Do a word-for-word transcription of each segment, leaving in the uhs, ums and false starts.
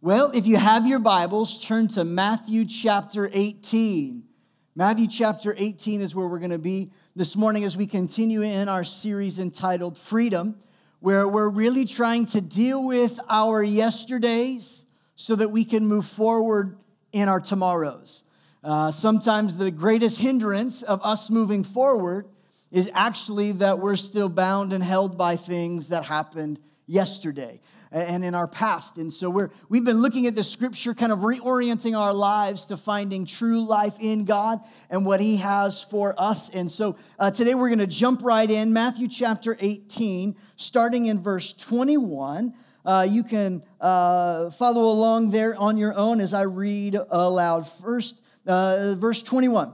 Well, if you have your Bibles, turn to Matthew chapter eighteen. Matthew chapter eighteen is where we're going to be this morning as we continue in our series entitled Freedom, where we're really trying to deal with our yesterdays so that we can move forward in our tomorrows. Uh, sometimes the greatest hindrance of us moving forward is actually that we're still bound and held by things that happened yesterday and in our past. And so we're, we've been looking at the scripture, kind of reorienting our lives to finding true life in God and what he has for us. And so uh, today we're going to jump right in, Matthew chapter eighteen, starting in verse twenty-one. Uh, you can uh, follow along there on your own as I read aloud. First, uh, verse twenty-one.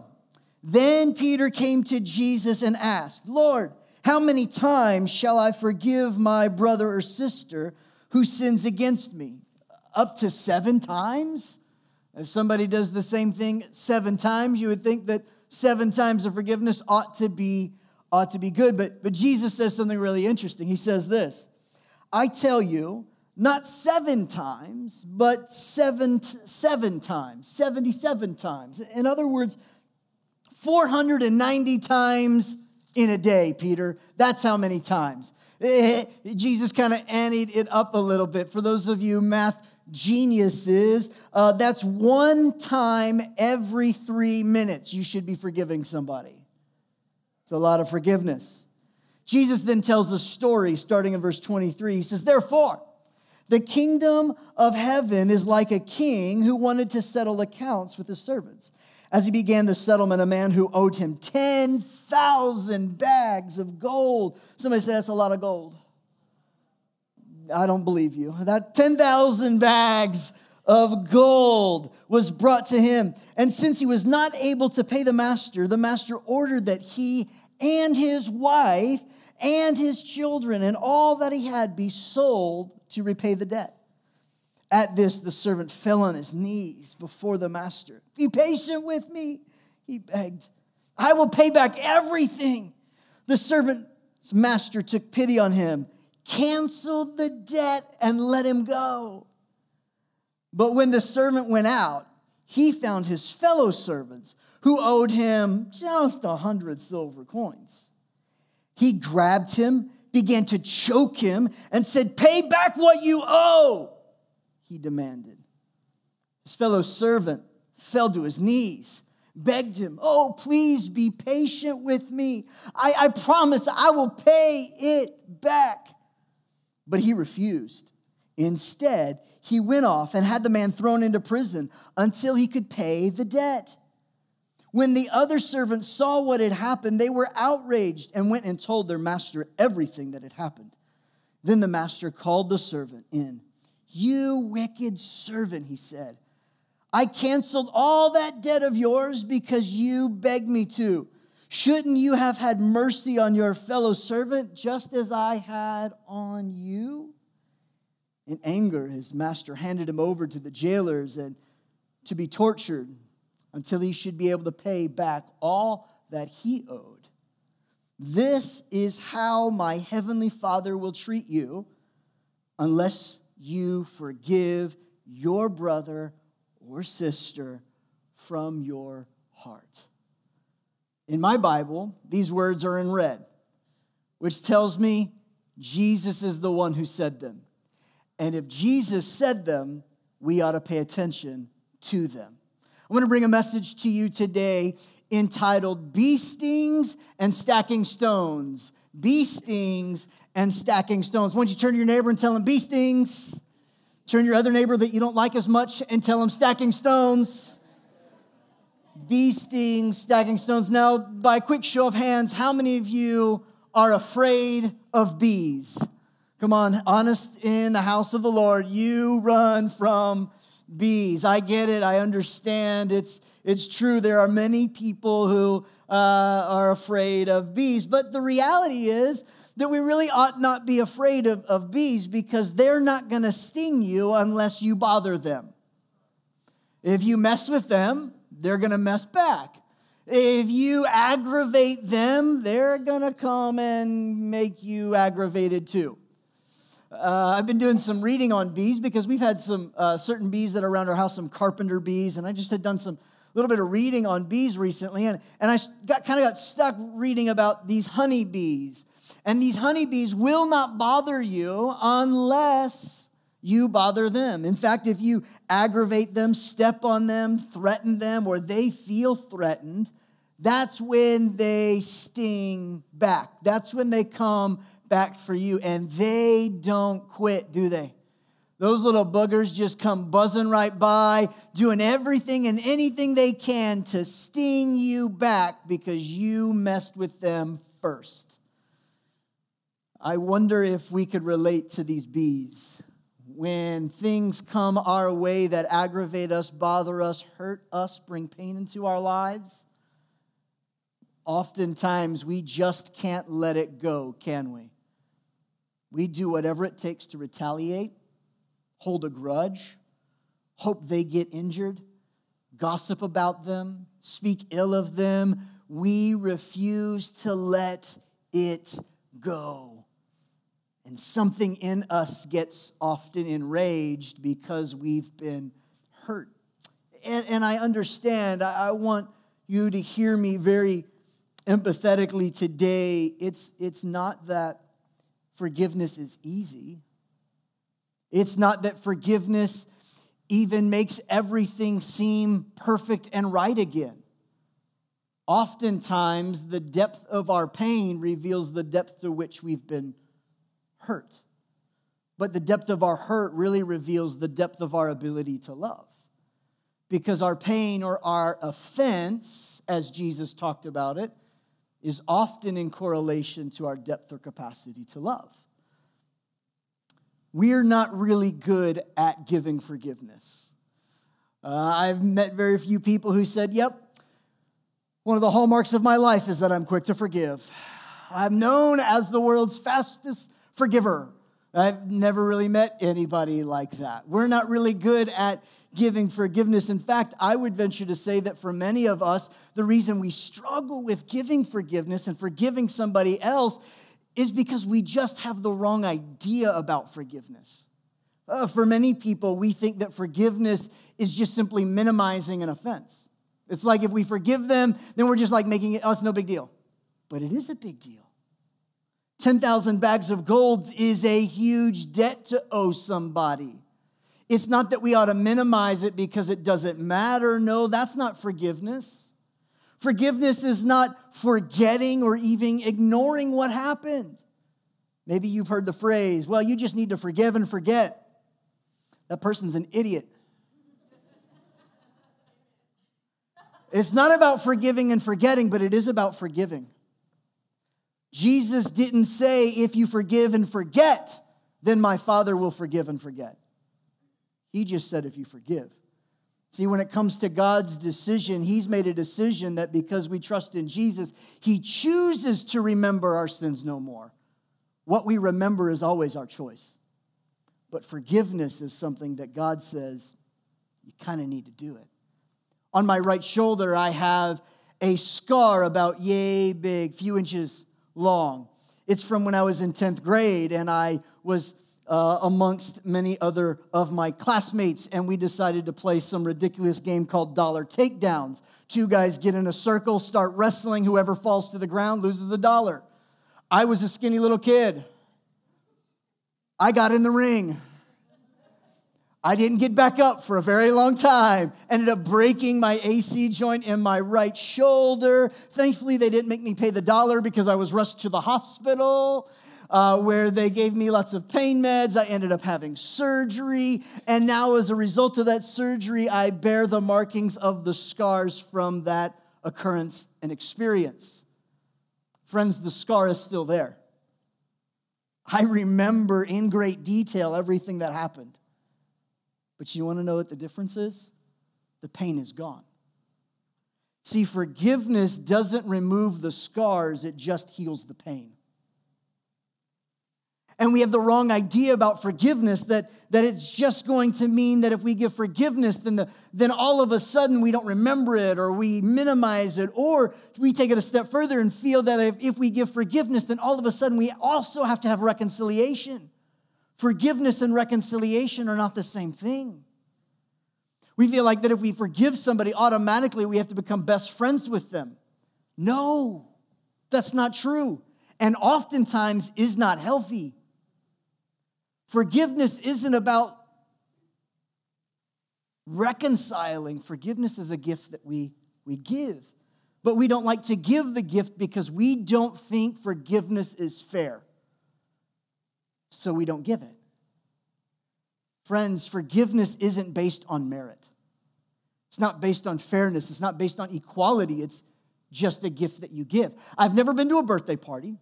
Then Peter came to Jesus and asked, "Lord, how many times shall I forgive my brother or sister who sins against me? Up to seven times?" If somebody does the same thing seven times, you would think that seven times of forgiveness ought to be, ought to be good. But, but Jesus says something really interesting. He says this, "I tell you, not seven times, but seven, seven times, seventy-seven times." In other words, four hundred ninety times in a day, Peter. That's how many times. Jesus kind of anteed it up a little bit. For those of you math geniuses, uh, that's one time every three minutes you should be forgiving somebody. It's a lot of forgiveness. Jesus then tells a story starting in verse twenty-three. He says, "Therefore, the kingdom of heaven is like a king who wanted to settle accounts with his servants. As he began the settlement, a man who owed him ten thousand bags of gold." Somebody say, "That's a lot of gold." I don't believe you. That ten thousand bags of gold was brought to him. And since he was not able to pay the master, the master ordered that he and his wife and his children and all that he had be sold to repay the debt. At this, the servant fell on his knees before the master. "Be patient with me," he begged. "I will pay back everything." The servant's master took pity on him, canceled the debt, and let him go. But when the servant went out, he found his fellow servants who owed him just a hundred silver coins. He grabbed him, began to choke him, and said, "Pay back what you owe," he demanded. His fellow servant fell to his knees, begged him, "Oh, please be patient with me. I, I promise I will pay it back." But he refused. Instead, he went off and had the man thrown into prison until he could pay the debt. When the other servants saw what had happened, they were outraged and went and told their master everything that had happened. Then the master called the servant in. "You wicked servant," he said. "I canceled all that debt of yours because you begged me to. Shouldn't you have had mercy on your fellow servant just as I had on you?" In anger, his master handed him over to the jailers and to be tortured until he should be able to pay back all that he owed. This is how my heavenly Father will treat you unless you forgive your brother or sister from your heart. In my Bible, these words are in red, which tells me Jesus is the one who said them. And if Jesus said them, we ought to pay attention to them. I'm going to bring a message to you today entitled Bee Stings and Stacking Stones. Bee Stings and Stacking Stones. Why don't you turn to your neighbor and tell him bee stings? Turn your other neighbor that you don't like as much and tell him stacking stones. Bee stings, stacking stones. Now, by a quick show of hands, how many of you are afraid of bees? Come on, honest in the house of the Lord, you run from bees. I get it. I understand. It's it's true. There are many people who uh, are afraid of bees, but the reality is that we really ought not be afraid of, of bees because they're not going to sting you unless you bother them. If you mess with them, they're going to mess back. If you aggravate them, they're going to come and make you aggravated too. Uh, I've been doing some reading on bees because we've had some uh, certain bees that are around our house, some carpenter bees, and I just had done some little bit of reading on bees recently, and, and I got kind of got stuck reading about these honeybees. And these honeybees will not bother you unless you bother them. In fact, if you aggravate them, step on them, threaten them, or they feel threatened, that's when they sting back. That's when they come back for you. And they don't quit, do they? Those little boogers just come buzzing right by, doing everything and anything they can to sting you back because you messed with them first. I wonder if we could relate to these bees. When things come our way that aggravate us, bother us, hurt us, bring pain into our lives, oftentimes we just can't let it go, can we? We do whatever it takes to retaliate, hold a grudge, hope they get injured, gossip about them, speak ill of them. We refuse to let it go. And something in us gets often enraged because we've been hurt. And, and I understand, I, I want you to hear me very empathetically today. It's it's not that forgiveness is easy. It's not that forgiveness even makes everything seem perfect and right again. Oftentimes, the depth of our pain reveals the depth to which we've been hurt. But the depth of our hurt really reveals the depth of our ability to love. Because our pain or our offense, as Jesus talked about it, is often in correlation to our depth or capacity to love. We're not really good at giving forgiveness. Uh, I've met very few people who said, yep, one of the hallmarks of my life is that I'm quick to forgive. I'm known as the world's fastest forgiver. I've never really met anybody like that. We're not really good at giving forgiveness. In fact, I would venture to say that for many of us, the reason we struggle with giving forgiveness and forgiving somebody else is because we just have the wrong idea about forgiveness. Uh, for many people, we think that forgiveness is just simply minimizing an offense. It's like if we forgive them, then we're just like making it, oh, it's no big deal. But it is a big deal. ten thousand bags of gold is a huge debt to owe somebody. It's not that we ought to minimize it because it doesn't matter. No, that's not forgiveness. Forgiveness is not forgetting or even ignoring what happened. Maybe you've heard the phrase, well, you just need to forgive and forget. That person's an idiot. It's not about forgiving and forgetting, but it is about forgiving. Jesus didn't say, if you forgive and forget, then my Father will forgive and forget. He just said, if you forgive. See, when it comes to God's decision, he's made a decision that because we trust in Jesus, he chooses to remember our sins no more. What we remember is always our choice. But forgiveness is something that God says, you kind of need to do it. On my right shoulder, I have a scar about yay big, few inches long. It's from when I was in tenth grade, and I was Uh, amongst many other of my classmates, and we decided to play some ridiculous game called Dollar Takedowns. Two guys get in a circle, start wrestling. Whoever falls to the ground loses a dollar. I was a skinny little kid. I got in the ring. I didn't get back up for a very long time. Ended up breaking my A C joint in my right shoulder. Thankfully, they didn't make me pay the dollar because I was rushed to the hospital. Uh, where they gave me lots of pain meds. I ended up having surgery. And now as a result of that surgery, I bear the markings of the scars from that occurrence and experience. Friends, the scar is still there. I remember in great detail everything that happened. But you want to know what the difference is? The pain is gone. See, forgiveness doesn't remove the scars. It just heals the pain. And we have the wrong idea about forgiveness, that, that it's just going to mean that if we give forgiveness, then, the, then all of a sudden we don't remember it or we minimize it, or we take it a step further and feel that if, if we give forgiveness, then all of a sudden we also have to have reconciliation. Forgiveness and reconciliation are not the same thing. We feel like that if we forgive somebody, automatically we have to become best friends with them. No, that's not true. And oftentimes is not healthy. Forgiveness isn't about reconciling. Forgiveness is a gift that we, we give. But we don't like to give the gift because we don't think forgiveness is fair. So we don't give it. Friends, forgiveness isn't based on merit. It's not based on fairness. It's not based on equality. It's just a gift that you give. I've never been to a birthday party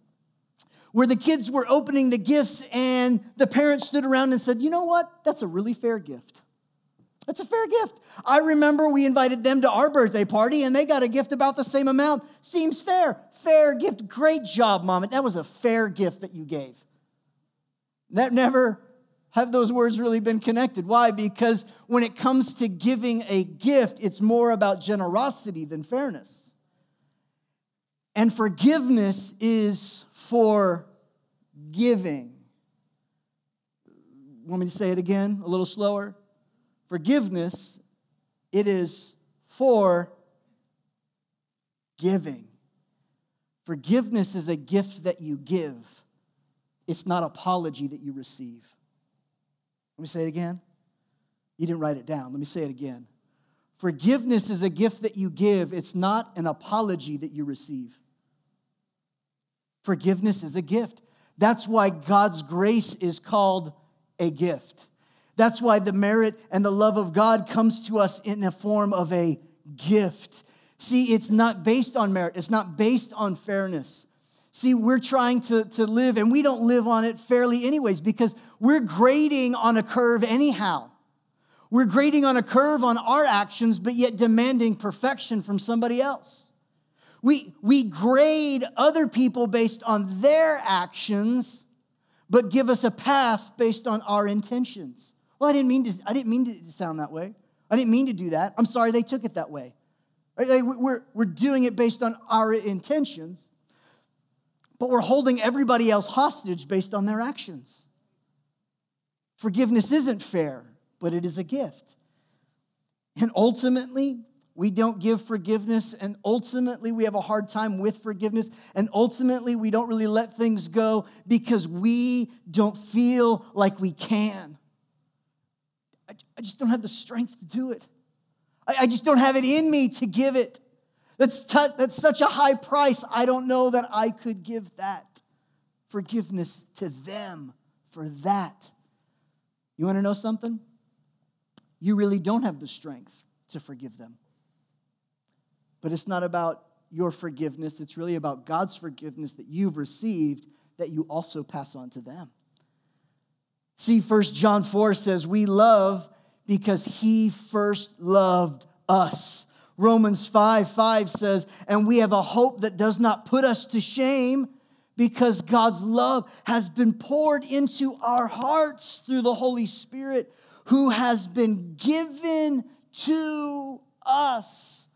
where the kids were opening the gifts and the parents stood around and said, you know what? That's a really fair gift. That's a fair gift. I remember we invited them to our birthday party and they got a gift about the same amount. Seems fair. Fair gift. Great job, Mom. That was a fair gift that you gave. That never have those words really been connected. Why? Because when it comes to giving a gift, it's more about generosity than fairness. And forgiveness is for giving. Want me to say it again a little slower? Forgiveness, it is for giving. Forgiveness is a gift that you give. It's not apology that you receive. Let me say it again. You didn't write it down. Let me say it again. Forgiveness is a gift that you give. It's not an apology that you receive. Forgiveness is a gift. That's why God's grace is called a gift. That's why the merit and the love of God comes to us in the form of a gift. See, it's not based on merit. It's not based on fairness. See, we're trying to, to live, and we don't live on it fairly anyways because we're grading on a curve anyhow. We're grading on a curve on our actions, but yet demanding perfection from somebody else. We, we grade other people based on their actions, but give us a pass based on our intentions. Well, I didn't mean to, I didn't mean to sound that way. I didn't mean to do that. I'm sorry they took it that way. We're, we're doing it based on our intentions, but we're holding everybody else hostage based on their actions. Forgiveness isn't fair, but it is a gift. And ultimately, we don't give forgiveness, and ultimately we have a hard time with forgiveness, and ultimately we don't really let things go because we don't feel like we can. I, I just don't have the strength to do it. I, I just don't have it in me to give it. That's, t- that's such a high price. I don't know that I could give that forgiveness to them for that. You want to know something? You really don't have the strength to forgive them. But it's not about your forgiveness. It's really about God's forgiveness that you've received that you also pass on to them. See, First John four says, we love because he first loved us. Romans five five says, and we have a hope that does not put us to shame because God's love has been poured into our hearts through the Holy Spirit who has been given to us.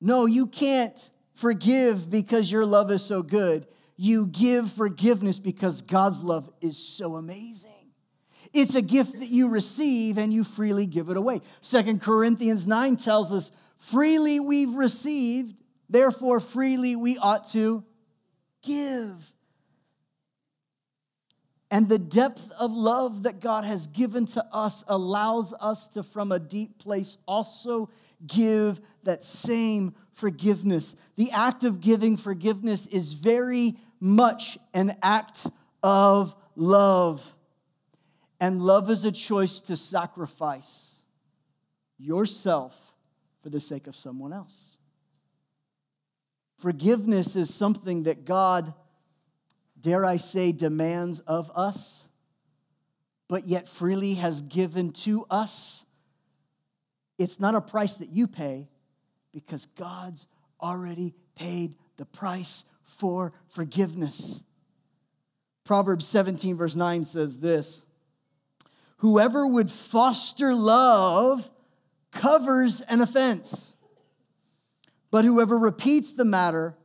No, you can't forgive because your love is so good. You give forgiveness because God's love is so amazing. It's a gift that you receive and you freely give it away. Second Corinthians nine tells us, freely we've received, therefore freely we ought to give. And the depth of love that God has given to us allows us to, from a deep place, also give that same forgiveness. The act of giving forgiveness is very much an act of love. And love is a choice to sacrifice yourself for the sake of someone else. Forgiveness is something that God, dare I say, demands of us, but yet freely has given to us. It's not a price that you pay because God's already paid the price for forgiveness. Proverbs seventeen verse nine says this, whoever would foster love covers an offense, but whoever repeats the matter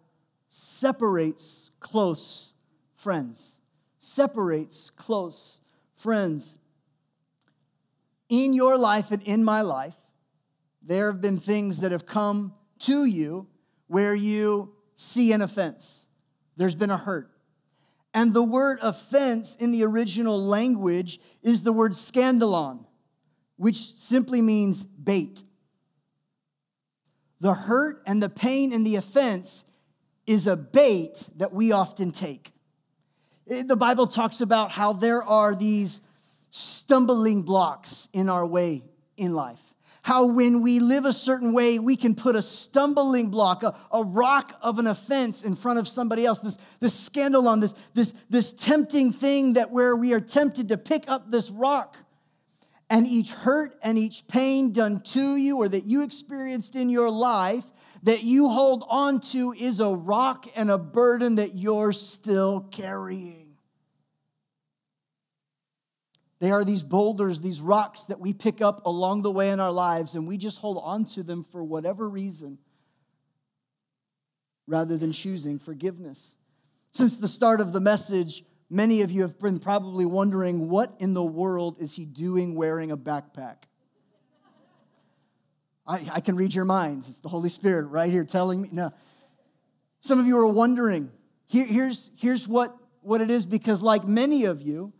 separates close friends. separates close friends. In your life and in my life, there have been things that have come to you where you see an offense. There's been a hurt. And the word offense in the original language is the word scandalon, which simply means bait. The hurt and the pain and the offense is a bait that we often take. The Bible talks about how there are these stumbling blocks in our way in life. How when we live a certain way, we can put a stumbling block, a, a rock of an offense in front of somebody else. This, this scandal on this, this, this tempting thing that where we are tempted to pick up this rock. And each hurt and each pain done to you or that you experienced in your life that you hold on to is a rock and a burden that you're still carrying. They are these boulders, these rocks that we pick up along the way in our lives, and we just hold on to them for whatever reason rather than choosing forgiveness. Since the start of the message, many of you have been probably wondering, what in the world is he doing wearing a backpack? I, I can read your minds. It's the Holy Spirit right here telling me. No. Some of you are wondering. Here, here's here's what, what it is, because like many of you,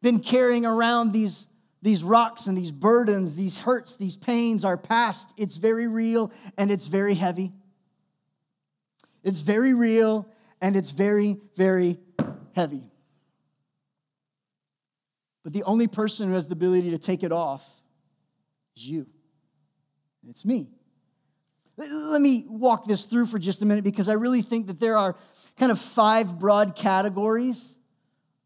been carrying around these, these rocks and these burdens, these hurts, these pains, our past. It's very real and it's very heavy. It's very real and it's very, very heavy. But the only person who has the ability to take it off is you. It's me. Let me walk this through for just a minute, because I really think that there are kind of five broad categories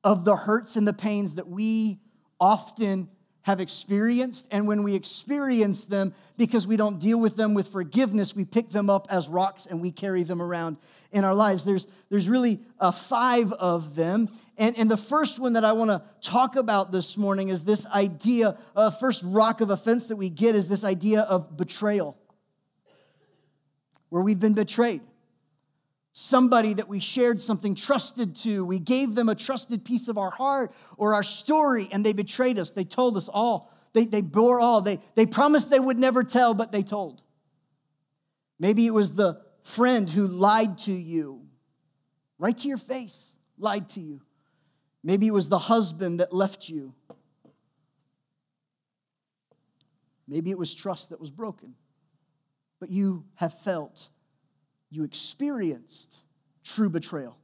of the hurts and the pains that we often have experienced. And when we experience them, because we don't deal with them with forgiveness, we pick them up as rocks and we carry them around in our lives. There's there's really uh, five of them. And, and the first one that I want to talk about this morning is this idea, uh, first rock of offense that we get is this idea of betrayal, where we've been betrayed. Somebody that we shared something trusted to, we gave them a trusted piece of our heart or our story, and they betrayed us. They told us all. They, they bore all. They, they promised they would never tell, but they told. Maybe it was the friend who lied to you, right to your face, lied to you. Maybe it was the husband that left you. Maybe it was trust that was broken, but you have felt you experienced true betrayal.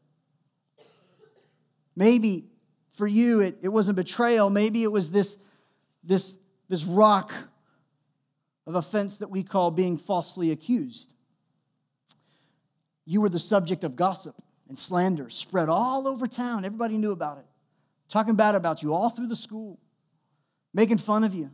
Maybe for you it, it wasn't betrayal. Maybe it was this, this, this rock of offense that we call being falsely accused. You were the subject of gossip and slander spread all over town. Everybody knew about it. Talking bad about you all through the school. Making fun of you.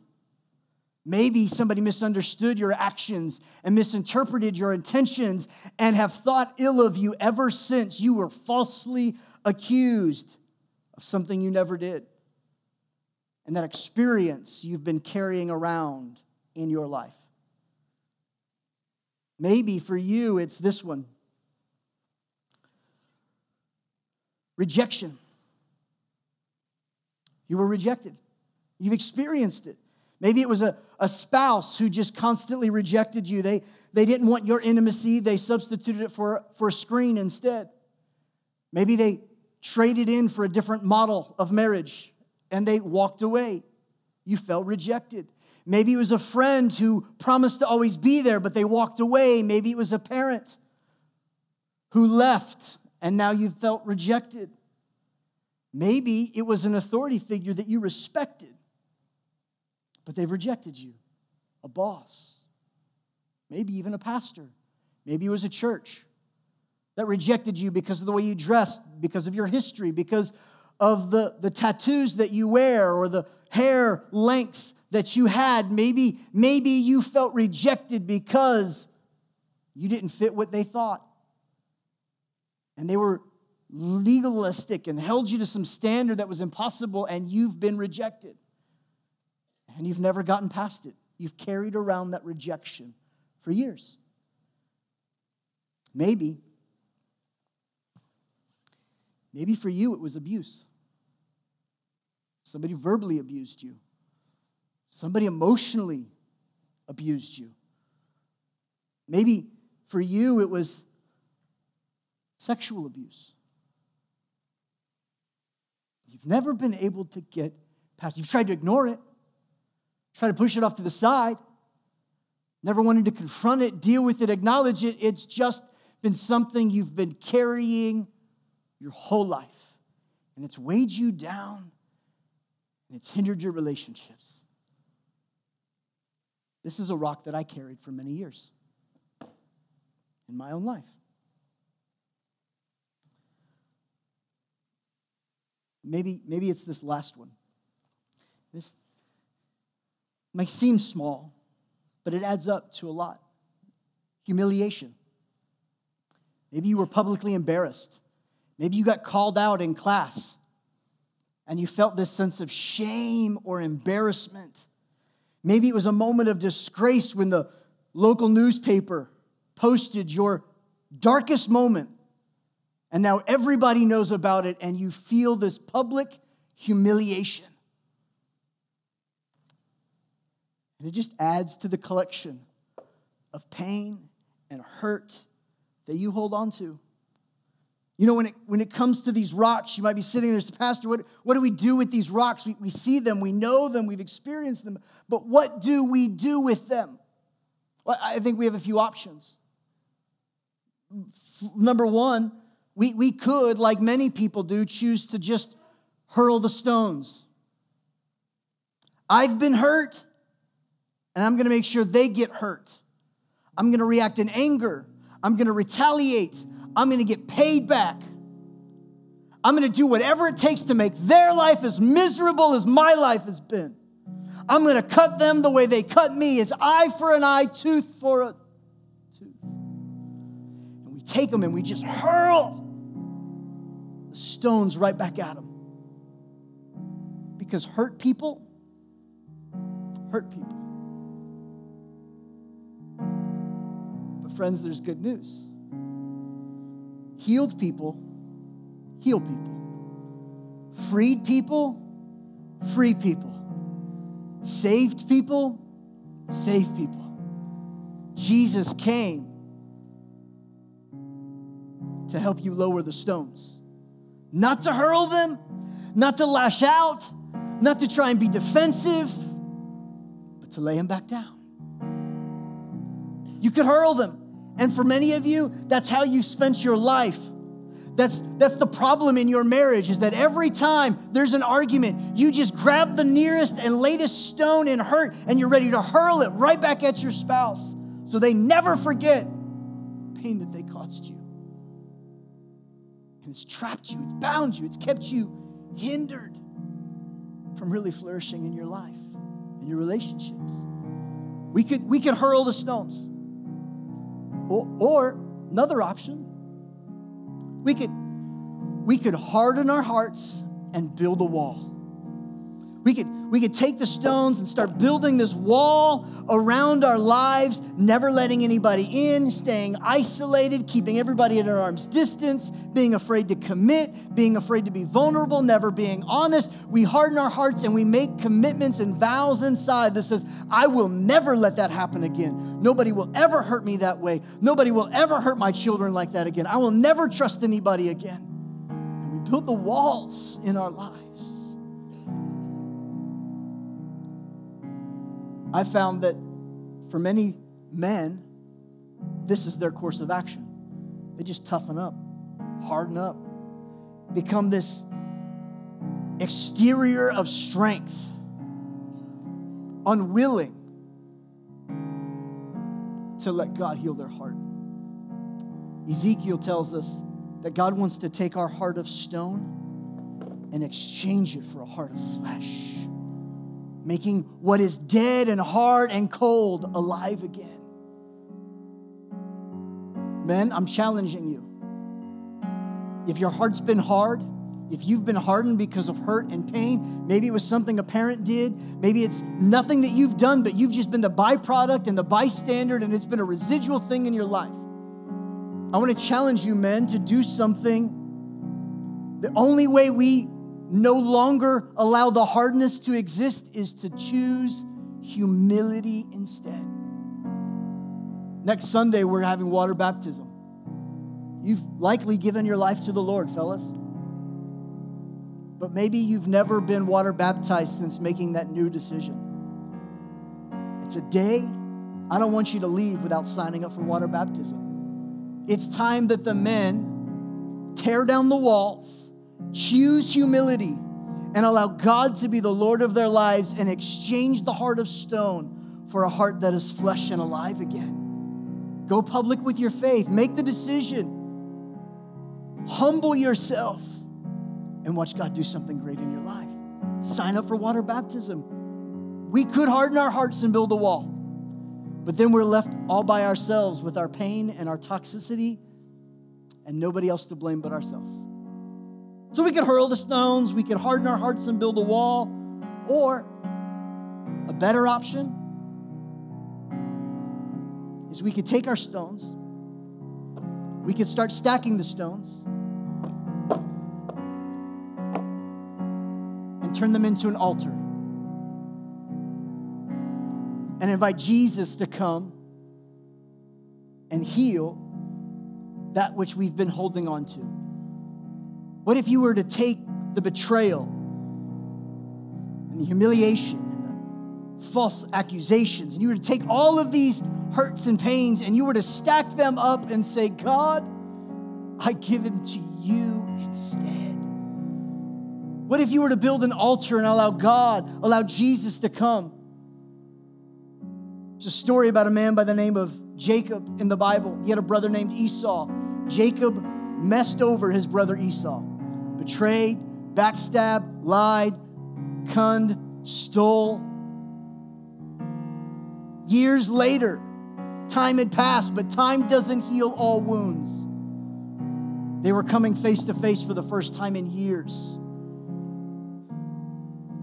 Maybe somebody misunderstood your actions and misinterpreted your intentions and have thought ill of you ever since. You were falsely accused of something you never did. And that experience you've been carrying around in your life. Maybe for you, it's this one. Rejection. You were rejected. You've experienced it. Maybe it was a, a spouse who just constantly rejected you. They, they didn't want your intimacy. They substituted it for, for a screen instead. Maybe they traded in for a different model of marriage and they walked away. You felt rejected. Maybe it was a friend who promised to always be there, but they walked away. Maybe it was a parent who left and now you felt rejected. Maybe it was an authority figure that you respected, but they've rejected you. A boss, maybe even a pastor. Maybe it was a church that rejected you because of the way you dressed, because of your history, because of the, the tattoos that you wear or the hair length that you had. Maybe, maybe you felt rejected because you didn't fit what they thought. And they were legalistic and held you to some standard that was impossible, and you've been rejected. And you've never gotten past it. You've carried around that rejection for years. Maybe Maybe for you it was abuse. Somebody verbally abused you. Somebody emotionally abused you. Maybe for you it was sexual abuse. You've never been able to get past it. You've tried to ignore it. Try to push it off to the side. Never wanted to confront it, deal with it, acknowledge it. It's just been something you've been carrying your whole life. And it's weighed you down. And it's hindered your relationships. This is a rock that I carried for many years in my own life. Maybe, maybe it's this last one. This might seem small, but it adds up to a lot. Humiliation. Maybe you were publicly embarrassed. Maybe you got called out in class and you felt this sense of shame or embarrassment. Maybe it was a moment of disgrace when the local newspaper posted your darkest moment, and now everybody knows about it, and you feel this public humiliation. And it just adds to the collection of pain and hurt that you hold on to. You know, when it when it comes to these rocks, you might be sitting there and say, Pastor, what, what do we do with these rocks? We, we see them, we know them, we've experienced them, but what do we do with them? Well, I think we have a few options. Number one, we, we could, like many people do, choose to just hurl the stones. I've been hurt, and I'm going to make sure they get hurt. I'm going to react in anger. I'm going to retaliate. I'm going to get paid back. I'm going to do whatever it takes to make their life as miserable as my life has been. I'm going to cut them the way they cut me. It's eye for an eye, tooth for a tooth. And we take them and we just hurl the stones right back at them. Because hurt people, hurt people. But friends, there's good news. Healed people, heal people. Freed people, free people. Saved people, save people. Jesus came to help you lower the stones. Not to hurl them, not to lash out, not to try and be defensive, but to lay them back down. You could hurl them. And for many of you, that's how you spent your life. That's, that's the problem in your marriage, is that every time there's an argument, you just grab the nearest and latest stone and hurt, and you're ready to hurl it right back at your spouse so they never forget the pain that they caused you. And it's trapped you, it's bound you, it's kept you hindered from really flourishing in your life, in your relationships. We could, we could hurl the stones. Or, or another option, we could, we could harden our hearts and build a wall. We could, we could take the stones and start building this wall around our lives, never letting anybody in, staying isolated, keeping everybody at an arm's distance, being afraid to commit, being afraid to be vulnerable, never being honest. We harden our hearts and we make commitments and vows inside that says, I will never let that happen again. Nobody will ever hurt me that way. Nobody will ever hurt my children like that again. I will never trust anybody again. And we build the walls in our lives. I found that for many men, this is their course of action. They just toughen up, harden up, become this exterior of strength, unwilling to let God heal their heart. Ezekiel tells us that God wants to take our heart of stone and exchange it for a heart of flesh, making what is dead and hard and cold alive again. Men, I'm challenging you. If your heart's been hard, if you've been hardened because of hurt and pain, maybe it was something a parent did, maybe it's nothing that you've done, but you've just been the byproduct and the bystander, and it's been a residual thing in your life. I want to challenge you, men, to do something The only way we no longer allow the hardness to exist is to choose humility instead. Next Sunday, we're having water baptism. You've likely given your life to the Lord, fellas. But maybe you've never been water baptized since making that new decision. Today, I don't want you to leave without signing up for water baptism. It's time that the men tear down the walls, choose humility, and allow God to be the Lord of their lives and exchange the heart of stone for a heart that is flesh and alive again. Go public with your faith. Make the decision. Humble yourself and watch God do something great in your life. Sign up for water baptism. We could harden our hearts and build a wall, but then we're left all by ourselves with our pain and our toxicity and nobody else to blame but ourselves. So we could hurl the stones, we could harden our hearts and build a wall, or a better option is we could take our stones, we could start stacking the stones and turn them into an altar and invite Jesus to come and heal that which we've been holding on to. What if you were to take the betrayal and the humiliation and the false accusations, and you were to take all of these hurts and pains and you were to stack them up and say, God, I give them to you instead. What if you were to build an altar and allow God, allow Jesus to come? There's a story about a man by the name of Jacob in the Bible. He had a brother named Esau. Jacob messed over his brother Esau. Betrayed, backstabbed, lied, conned, stole. Years later, time had passed, but time doesn't heal all wounds. They were coming face to face for the first time in years.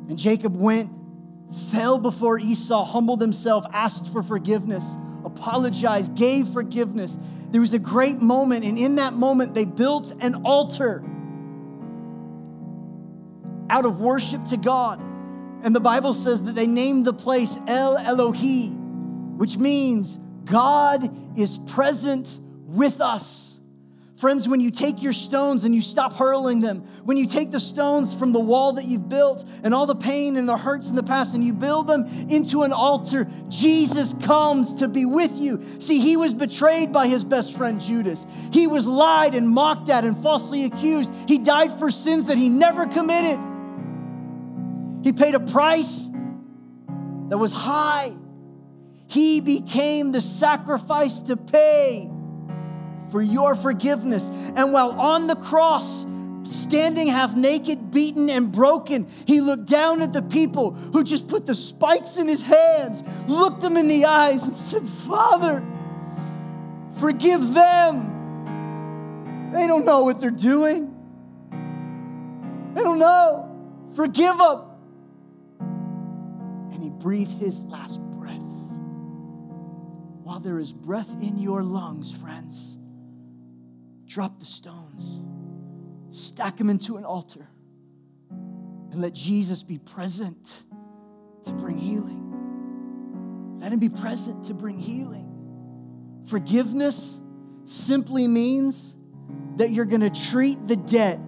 And Jacob went, fell before Esau, humbled himself, asked for forgiveness, apologized, gave forgiveness. There was a great moment, and in that moment, they built an altar out of worship to God. And the Bible says that they named the place El Elohi, which means God is present with us. Friends, when you take your stones and you stop hurling them, when you take the stones from the wall that you've built and all the pain and the hurts in the past and you build them into an altar, Jesus comes to be with you. See, he was betrayed by his best friend Judas. He was lied and mocked at and falsely accused. He died for sins that he never committed. He paid a price that was high. He became the sacrifice to pay for your forgiveness. And while on the cross, standing half naked, beaten, and broken, he looked down at the people who just put the spikes in his hands, looked them in the eyes, and said, Father, forgive them. They don't know what they're doing. They don't know. Forgive them. And he breathed his last breath. While there is breath in your lungs, friends, drop the stones, stack them into an altar, and let Jesus be present to bring healing. Let him be present to bring healing. Forgiveness simply means that you're going to treat the debt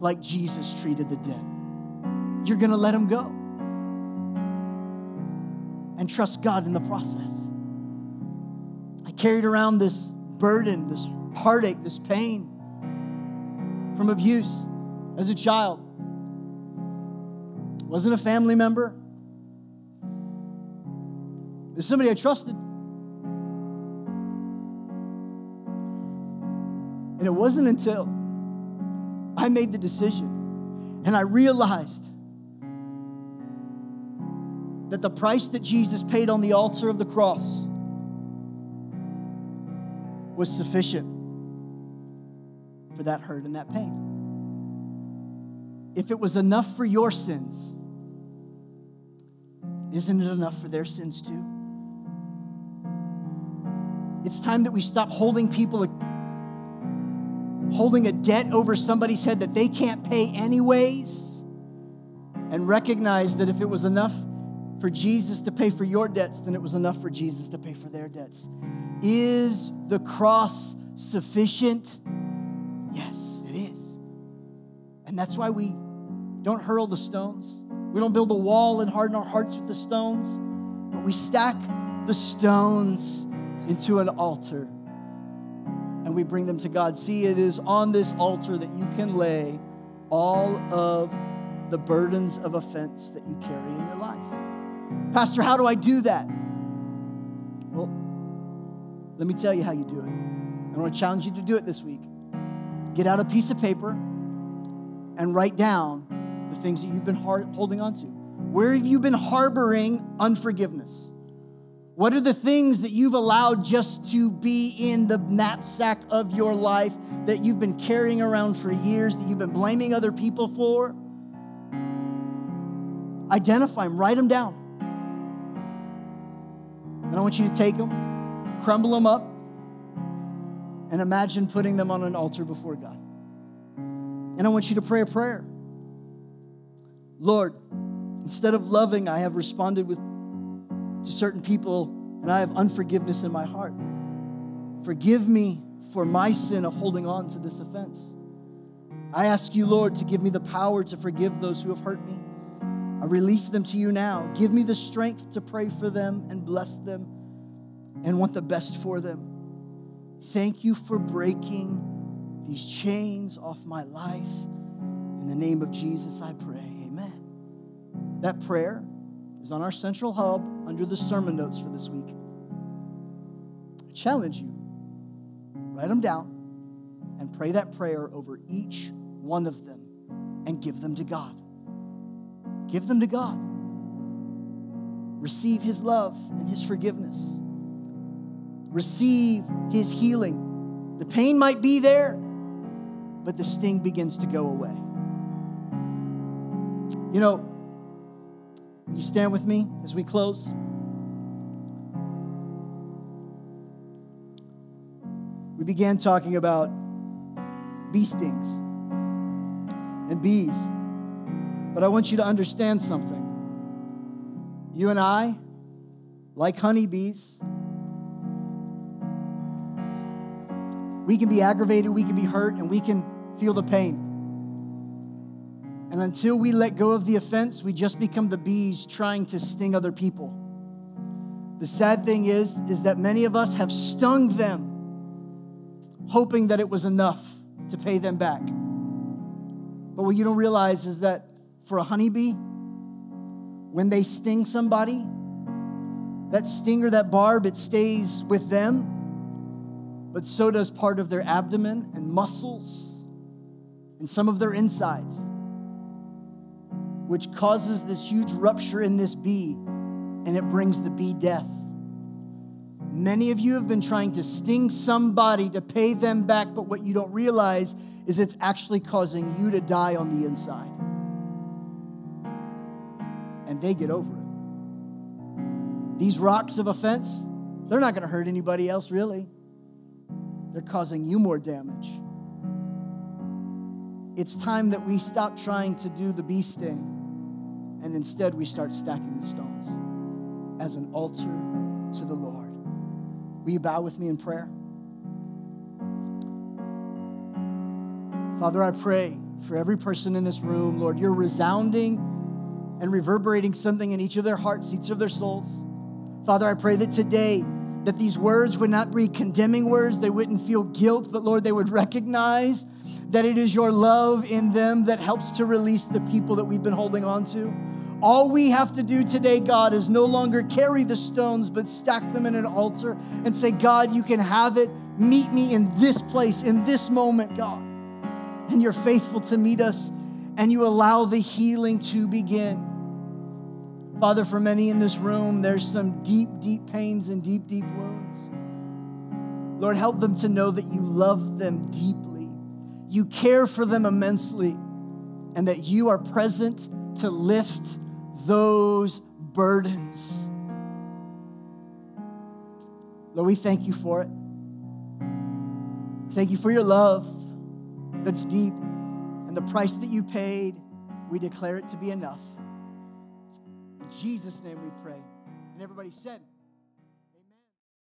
like Jesus treated the debt. You're going to let him go and trust God in the process. I carried around this burden, this heartache, this pain from abuse as a child. Wasn't a family member. It was somebody I trusted. And it wasn't until I made the decision and I realized that the price that Jesus paid on the altar of the cross was sufficient for that hurt and that pain. If it was enough for your sins, isn't it enough for their sins too? It's time that we stop holding people holding a debt over somebody's head that they can't pay anyways, and recognize that if it was enough for Jesus to pay for your debts, then it was enough for Jesus to pay for their debts. Is the cross sufficient? Yes, it is. And that's why we don't hurl the stones. We don't build a wall and harden our hearts with the stones, but we stack the stones into an altar and we bring them to God. See, it is on this altar that you can lay all of the burdens of offense that you carry in your life. Pastor, how do I do that? Well, let me tell you how you do it. I want to challenge you to do it this week. Get out a piece of paper and write down the things that you've been holding on to. Where have you been harboring unforgiveness? What are the things that you've allowed just to be in the knapsack of your life that you've been carrying around for years, that you've been blaming other people for? Identify them, write them down. And I want you to take them, crumble them up, and imagine putting them on an altar before God. And I want you to pray a prayer. Lord, instead of loving, I have responded with to certain people, and I have unforgiveness in my heart. Forgive me for my sin of holding on to this offense. I ask you, Lord, to give me the power to forgive those who have hurt me. I release them to you now. Give me the strength to pray for them and bless them and want the best for them. Thank you for breaking these chains off my life. In the name of Jesus, I pray. Amen. That prayer is on our central hub under the sermon notes for this week. I challenge you. Write them down and pray that prayer over each one of them and give them to God. Give them to God. Receive his love and his forgiveness. Receive his healing. The pain might be there, but the sting begins to go away. You know, will you stand with me as we close? We began talking about bee stings and bees. But I want you to understand something. You and I, like honeybees, we can be aggravated, we can be hurt, and we can feel the pain. And until we let go of the offense, we just become the bees trying to sting other people. The sad thing is, is that many of us have stung them, hoping that it was enough to pay them back. But what you don't realize is that for a honeybee, when they sting somebody, that stinger, that barb, it stays with them, but so does part of their abdomen and muscles and some of their insides, which causes this huge rupture in this bee, and it brings the bee death. Many of you have been trying to sting somebody to pay them back, but what you don't realize is it's actually causing you to die on the inside. And they get over it. These rocks of offense, they're not going to hurt anybody else, really. They're causing you more damage. It's time that we stop trying to do the bee sting, and instead we start stacking the stones as an altar to the Lord. Will you bow with me in prayer? Father, I pray for every person in this room, Lord, you're resounding and reverberating something in each of their hearts, each of their souls. Father, I pray that today that these words would not be condemning words. They wouldn't feel guilt, but Lord, they would recognize that it is your love in them that helps to release the people that we've been holding on to. All we have to do today, God, is no longer carry the stones, but stack them in an altar and say, God, you can have it. Meet me in this place, in this moment, God. And you're faithful to meet us, and you allow the healing to begin. Father, for many in this room, there's some deep, deep pains and deep, deep wounds. Lord, help them to know that you love them deeply. You care for them immensely, and that you are present to lift those burdens. Lord, we thank you for it. Thank you for your love. that's deep, and the price that you paid, we declare it to be enough. In Jesus' name we pray. And everybody said,